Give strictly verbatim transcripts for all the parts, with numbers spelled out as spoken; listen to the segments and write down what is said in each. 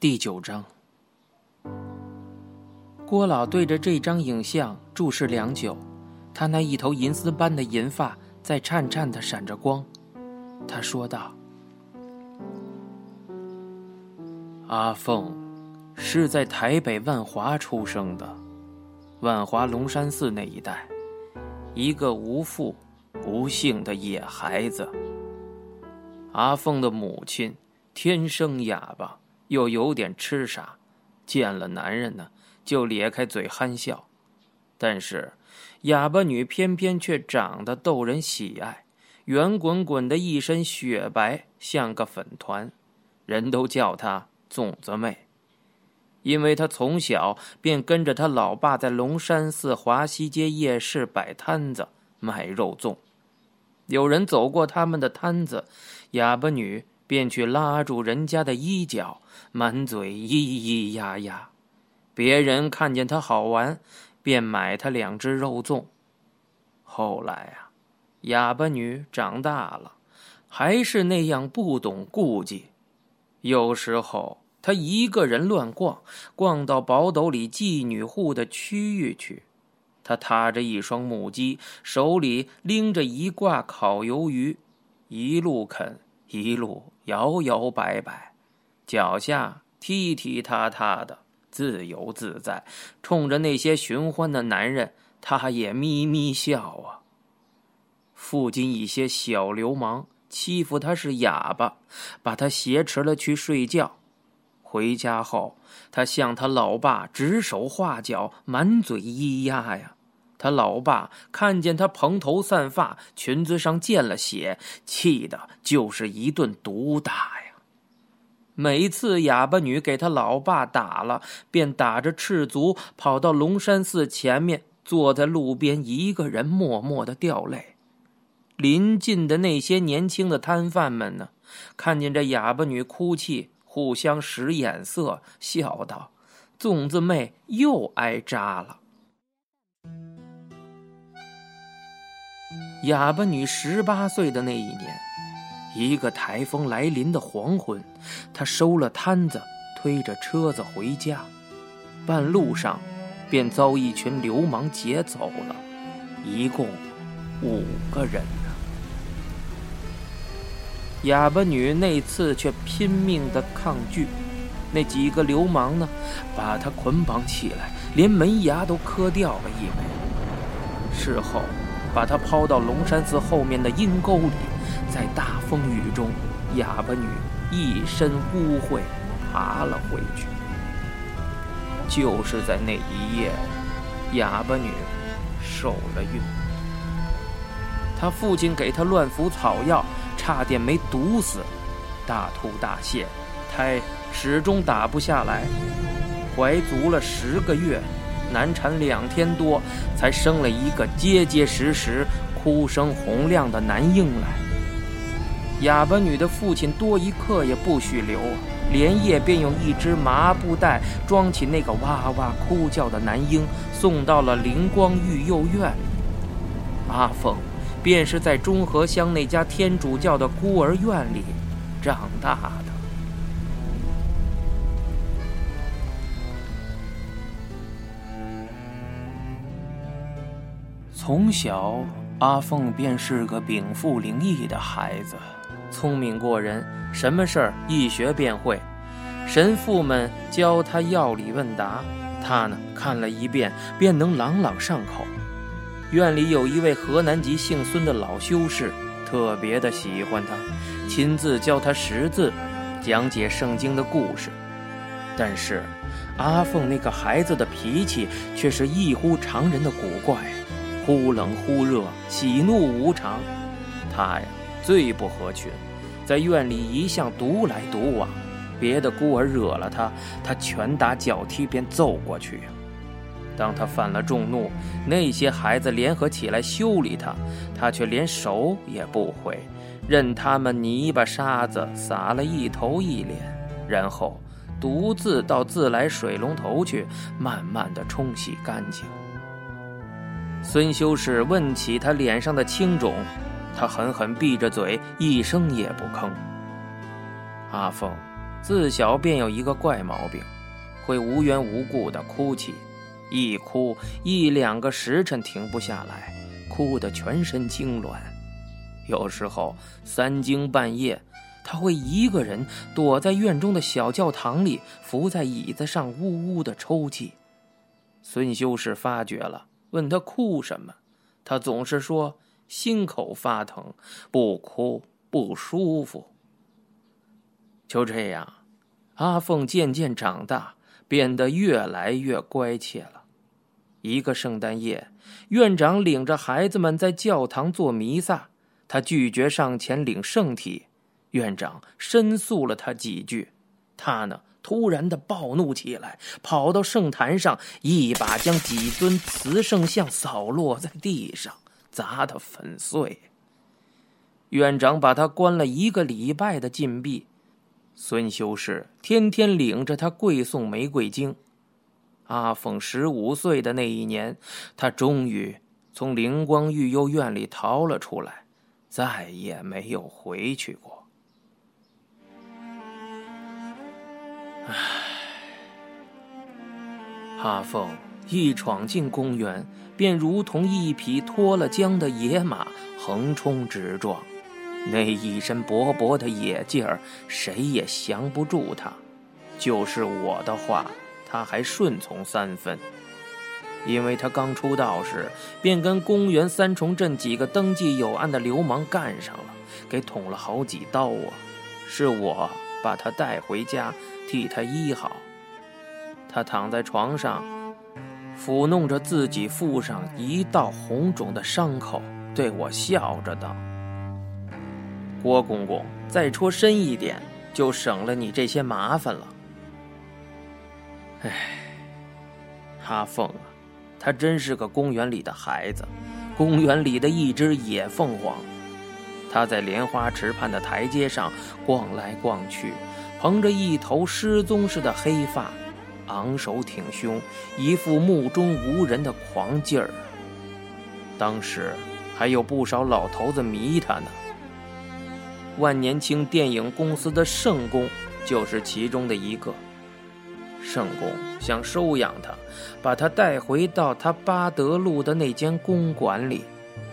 第九章。郭老对着这张影像注视良久，他那一头银丝般的银发在颤颤地闪着光。他说道：“阿凤是在台北万华出生的，万华龙山寺那一带，一个无父无姓的野孩子。阿凤的母亲天生哑巴，又有点痴傻，见了男人呢就咧开嘴憨笑。但是哑巴女偏偏却长得逗人喜爱，圆滚滚的一身雪白，像个粉团，人都叫她粽子妹。因为她从小便跟着她老爸在龙山寺华西街夜市摆摊子卖肉粽，有人走过他们的摊子，哑巴女便去拉住人家的衣角，满嘴咿咿呀呀。别人看见她好玩，便买她两只肉粽。后来啊，哑巴女长大了，还是那样不懂顾忌。有时候她一个人乱逛，逛到宝斗里妓女户的区域去。她踏着一双母鸡，手里拎着一挂烤鱿鱼，一路啃一路摇摇摆摆，脚下踢踢踏踏的，自由自在，冲着那些寻欢的男人，他也咪咪笑啊。附近一些小流氓欺负他是哑巴，把他挟持了去睡觉。回家后，他向他老爸指手画脚，满嘴咿呀呀。他老爸看见他蓬头散发，裙子上溅了血，气的就是一顿毒打呀。每次哑巴女给他老爸打了，便打着赤足跑到龙山寺前面，坐在路边一个人默默的掉泪。邻近的那些年轻的摊贩们呢，看见这哑巴女哭泣，互相使眼色，笑道：“粽子妹又挨扎了。”哑巴女十八岁的那一年，一个台风来临的黄昏，她收了摊子，推着车子回家。半路上便遭一群流氓劫走了，一共五个人呢。哑巴女那次却拼命的抗拒，那几个流氓呢，把她捆绑起来，连门牙都磕掉了一枚。事后把他抛到龙山寺后面的阴沟里，在大风雨中，哑巴女一身污秽爬了回去。就是在那一夜，哑巴女受了孕。她父亲给她乱服草药，差点没毒死，大吐大泻，胎始终打不下来，怀足了十个月，难产两天多，才生了一个结结实实、哭声洪亮的男婴来。哑巴女的父亲多一刻也不许留啊，连夜便用一只麻布袋装起那个哇哇哭叫的男婴，送到了灵光育幼院。阿凤便是在中和乡那家天主教的孤儿院里长大的。从小，阿凤便是个禀赋灵异的孩子，聪明过人，什么事儿一学便会。神父们教他药理问答，他呢看了一遍便能朗朗上口。院里有一位河南籍姓孙的老修士，特别的喜欢他，亲自教他识字，讲解圣经的故事。但是，阿凤那个孩子的脾气却是异乎常人的古怪，忽冷忽热，喜怒无常。他呀最不合群，在院里一向独来独往，别的孤儿惹了他，他拳打脚踢便揍过去。当他犯了众怒，那些孩子联合起来修理他，他却连手也不回，任他们泥巴沙子撒了一头一脸，然后独自到自来水龙头去，慢慢的冲洗干净。孙修士问起他脸上的青肿，他狠狠闭着嘴，一声也不吭。阿凤自小便有一个怪毛病，会无缘无故的哭泣，一哭一两个时辰停不下来，哭得全身痉挛。有时候三更半夜，他会一个人躲在院中的小教堂里，伏在椅子上呜呜的抽泣。孙修士发觉了，问他哭什么，他总是说心口发疼，不哭不舒服。就这样，阿凤渐渐长大，变得越来越乖切了。一个圣诞夜，院长领着孩子们在教堂做弥撒，他拒绝上前领圣体，院长申诉了他几句，他呢突然的暴怒起来，跑到圣坛上，一把将几尊慈圣像扫落在地上，砸得粉碎。院长把他关了一个礼拜的禁闭，孙修士天天领着他跪诵玫瑰经。阿凤十五岁的那一年，他终于从灵光育幼院里逃了出来，再也没有回去过。唉，阿凤一闯进公园，便如同一匹脱了缰的野马，横冲直撞。那一身勃勃的野劲儿，谁也降不住他。就是我的话，他还顺从三分。因为他刚出道时，便跟公园三重镇几个登记有案的流氓干上了，给捅了好几刀啊！是我把他带回家，替他医好。他躺在床上，抚弄着自己腹上一道红肿的伤口，对我笑着道：“郭公公，再戳深一点，就省了你这些麻烦了。”唉，阿凤啊，他真是个公园里的孩子，公园里的一只野凤凰。他在莲花池畔的台阶上逛来逛去，捧着一头失踪似的黑发，昂首挺胸，一副目中无人的狂劲儿。当时还有不少老头子迷他呢。万年青电影公司的圣公就是其中的一个。圣公想收养他，把他带回到他巴德路的那间公馆里，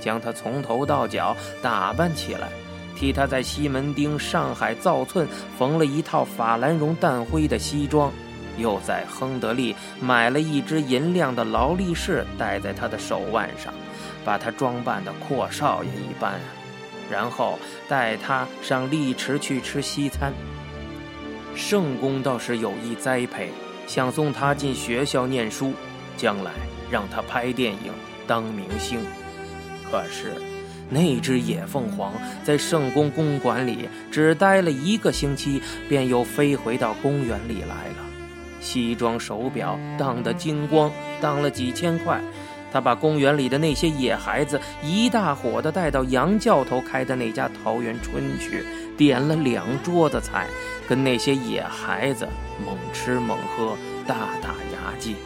将他从头到脚打扮起来，替他在西门町、上海造寸缝了一套法兰绒淡灰的西装，又在亨德利买了一只银亮的劳力士戴在他的手腕上，把他装扮得阔少爷一般，然后带他上丽池去吃西餐。圣公倒是有意栽培，想送他进学校念书，将来让他拍电影当明星。可是那只野凤凰在圣公公馆里只待了一个星期，便又飞回到公园里来了。西装手表当得精光，当了几千块。他把公园里的那些野孩子一大伙的带到杨教头开的那家桃园春去，点了两桌子菜，跟那些野孩子猛吃猛喝，大打牙祭。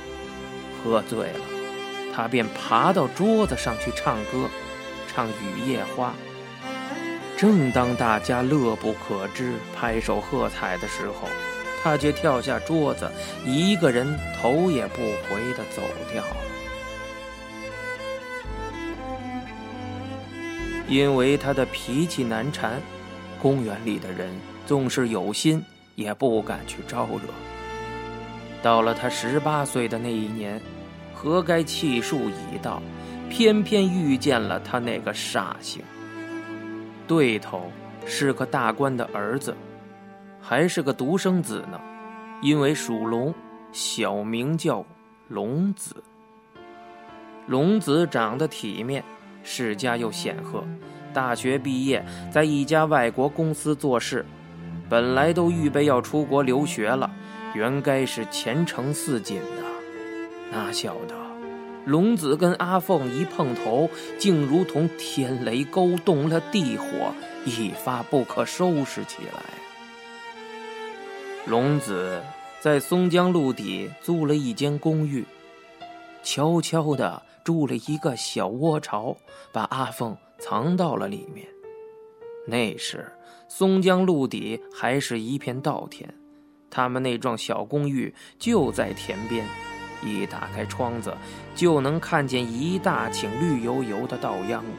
喝醉了，他便爬到桌子上去唱歌，唱《雨夜花》。正当大家乐不可支、拍手喝彩的时候，他却跳下桌子，一个人头也不回地走掉了。因为他的脾气难缠，公园里的人纵是有心，也不敢去招惹。到了他十八岁的那一年，何该气数已到，偏偏遇见了他那个煞星。对头是个大官的儿子，还是个独生子呢，因为属龙，小名叫龙子。龙子长得体面，世家又显赫，大学毕业在一家外国公司做事。本来都预备要出国留学了，原该是前程似锦的，哪晓得龙子跟阿凤一碰头，竟如同天雷勾动了地火，一发不可收拾起来。龙子在松江路底租了一间公寓，悄悄地筑了一个小窝巢，把阿凤藏到了里面。那时松江路底还是一片稻田，他们那幢小公寓就在田边，一打开窗子就能看见一大顷绿油油的稻秧了。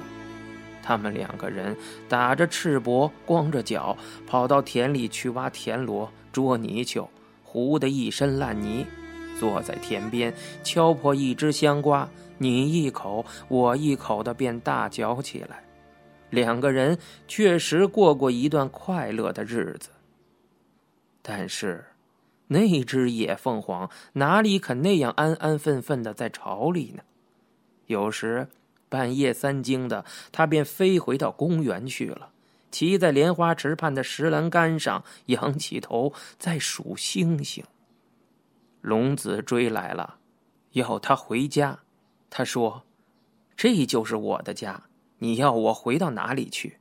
他们两个人打着赤膊光着脚跑到田里去挖田螺、捉泥鳅，糊得一身烂泥，坐在田边敲破一只香瓜，你一口我一口的便大嚼起来。两个人确实过过一段快乐的日子，但是那只野凤凰哪里肯那样安安分分的在巢里呢？有时半夜三更的，它便飞回到公园去了，骑在莲花池畔的石栏杆上，仰起头在数星星。龙子追来了，要他回家。他说：“这就是我的家，你要我回到哪里去？”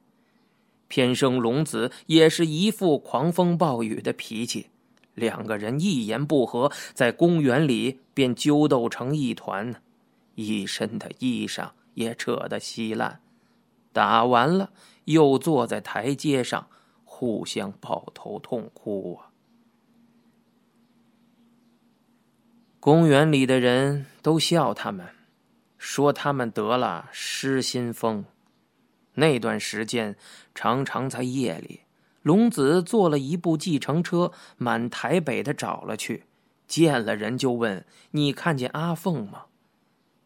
偏生龙子也是一副狂风暴雨的脾气，两个人一言不合，在公园里便揪斗成一团，一身的衣裳也扯得稀烂。打完了，又坐在台阶上，互相抱头痛哭啊。公园里的人都笑他们，说他们得了失心疯。那段时间，常常在夜里，龙子坐了一部计程车，满台北的找了去，见了人就问：“你看见阿凤吗？”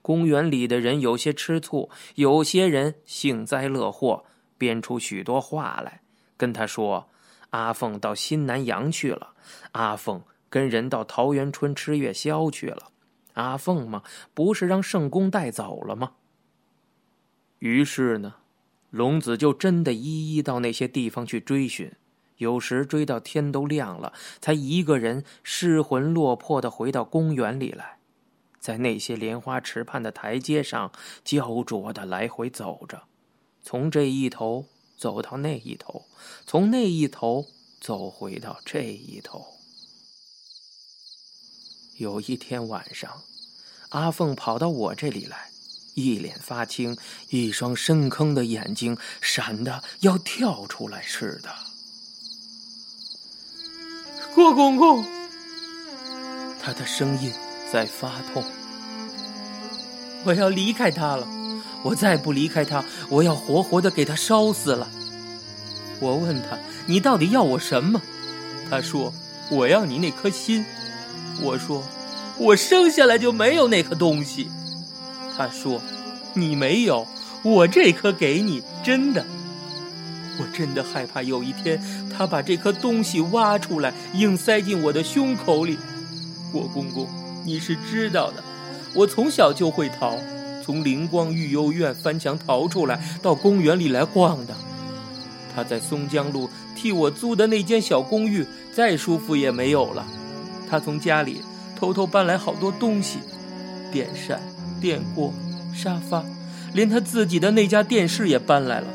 公园里的人有些吃醋，有些人幸灾乐祸，编出许多话来，跟他说：“阿凤到新南洋去了，阿凤跟人到桃园春吃月宵去了，阿凤嘛，不是让圣公带走了吗？”于是呢，龙子就真的一一到那些地方去追寻，有时追到天都亮了，才一个人失魂落魄地回到公园里来。在那些莲花池畔的台阶上焦灼地来回走着，从这一头走到那一头，从那一头走回到这一头。有一天晚上，阿凤跑到我这里来，一脸发青，一双深坑的眼睛闪得要跳出来似的。“郭公公！”他的声音在发痛。“我要离开他了，我再不离开他，我要活活的给他烧死了。”我问他：“你到底要我什么？”他说：“我要你那颗心。”我说：“我生下来就没有那颗东西。”他说：“你没有，我这颗给你，真的。”我真的害怕有一天他把这颗东西挖出来，硬塞进我的胸口里。我公公，你是知道的，我从小就会逃，从灵光育幼院翻墙逃出来，到公园里来逛的。他在松江路替我租的那间小公寓再舒服也没有了。他从家里偷偷搬来好多东西，电扇、电锅、沙发，连他自己的那家电视也搬来了，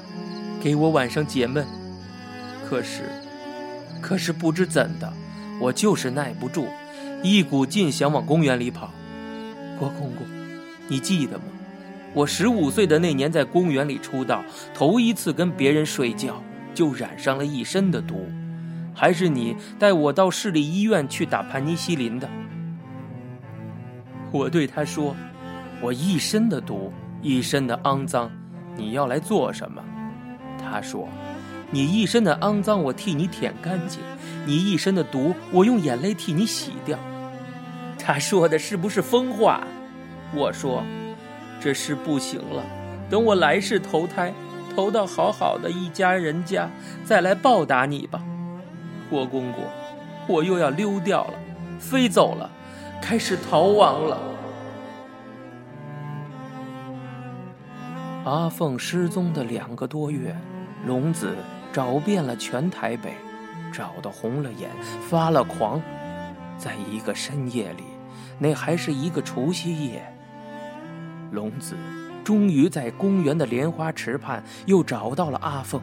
给我晚上解闷。可是可是不知怎的，我就是耐不住，一股劲想往公园里跑。郭公公，你记得吗？我十五岁的那年在公园里出道，头一次跟别人睡觉，就染上了一身的毒，还是你带我到市立医院去打盘尼西林的。我对他说：“我一身的毒，一身的肮脏，你要来做什么？”他说：“你一身的肮脏，我替你舔干净；你一身的毒，我用眼泪替你洗掉。”他说的是不是疯话？我说：“这事不行了，等我来世投胎，投到好好的一家人家，再来报答你吧。”郭公公，我又要溜掉了，飞走了，开始逃亡了。阿凤失踪的两个多月，龙子找遍了全台北，找得红了眼，发了狂。在一个深夜里，那还是一个除夕夜，龙子终于在公园的莲花池畔又找到了阿凤。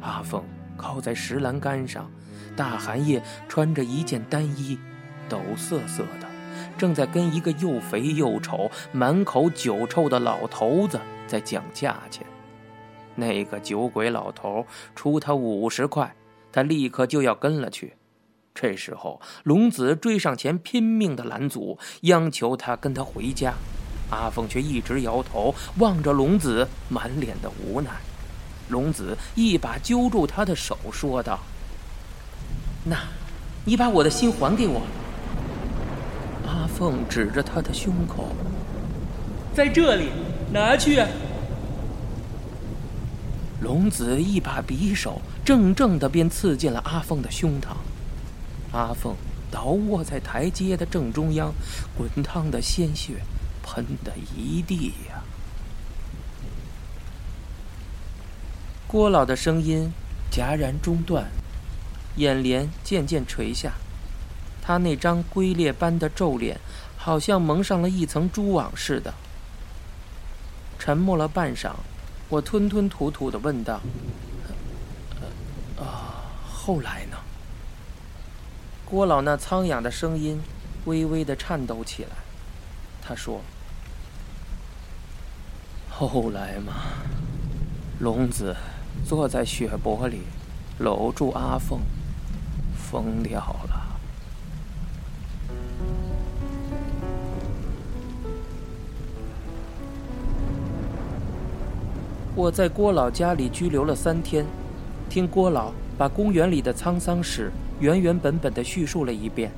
阿凤靠在石栏杆上，大寒夜穿着一件单衣，抖瑟瑟的，正在跟一个又肥又丑、满口酒臭的老头子在讲价钱。那个酒鬼老头出他五十块，他立刻就要跟了去。这时候龙子追上前拼命的拦阻，央求他跟他回家。阿凤却一直摇头，望着龙子满脸的无奈。龙子一把揪住他的手说道：那你把我的心还给我。阿凤指着他的胸口：在这里，拿去。龙子一把匕首正正的便刺进了阿凤的胸膛。阿凤倒卧在台阶的正中央，滚烫的鲜血喷得一地呀、啊、郭老的声音戛然中断，眼帘渐渐垂下，他那张龟裂般的皱脸好像蒙上了一层蛛网似的。沉默了半晌，我吞吞吐吐地问道：呃、啊、后来呢？郭老那苍哑的声音微微地颤抖起来，他说：后来嘛，龙子坐在血泊里搂住阿凤，疯掉了。我在郭老家里拘留了三天，听郭老把公园里的沧桑史原原本本地叙述了一遍。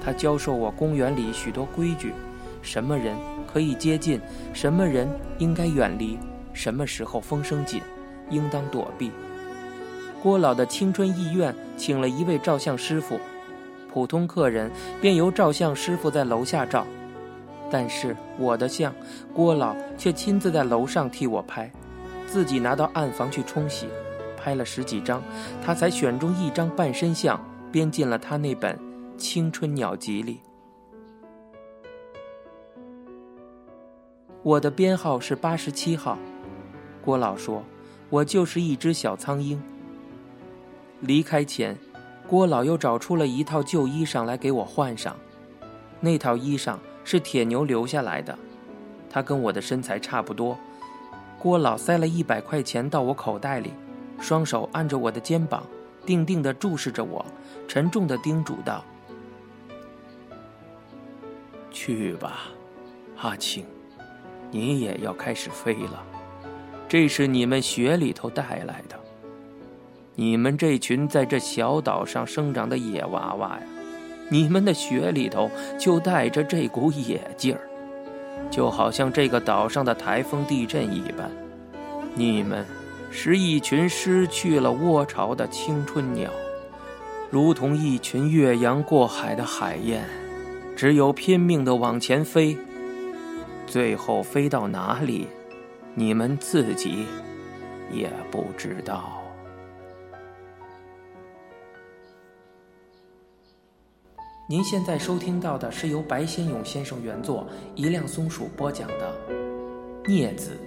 他教授我公园里许多规矩，什么人可以接近，什么人应该远离，什么时候风声紧，应当躲避。郭老的青春艺院请了一位照相师傅，普通客人便由照相师傅在楼下照，但是我的像郭老却亲自在楼上替我拍，自己拿到暗房去冲洗，拍了十几张，他才选中一张半身像，编进了他那本《青春鸟集》里。我的编号是八十七号，郭老说我就是一只小苍鹰。离开前，郭老又找出了一套旧衣裳来给我换上，那套衣裳是铁牛留下来的，他跟我的身材差不多。郭老塞了一百块钱到我口袋里，双手按着我的肩膀，定定地注视着我，沉重地叮嘱道：去吧，阿青，你也要开始飞了，这是你们学里头带来的，你们这群在这小岛上生长的野娃娃呀，你们的血里头就带着这股野劲儿，就好像这个岛上的台风地震一般，你们是一群失去了窝巢的青春鸟，如同一群越洋过海的海燕，只有拼命地往前飞，最后飞到哪里，你们自己也不知道。您现在收听到的是由白先勇先生原作，一辆松鼠播讲的《孽子》。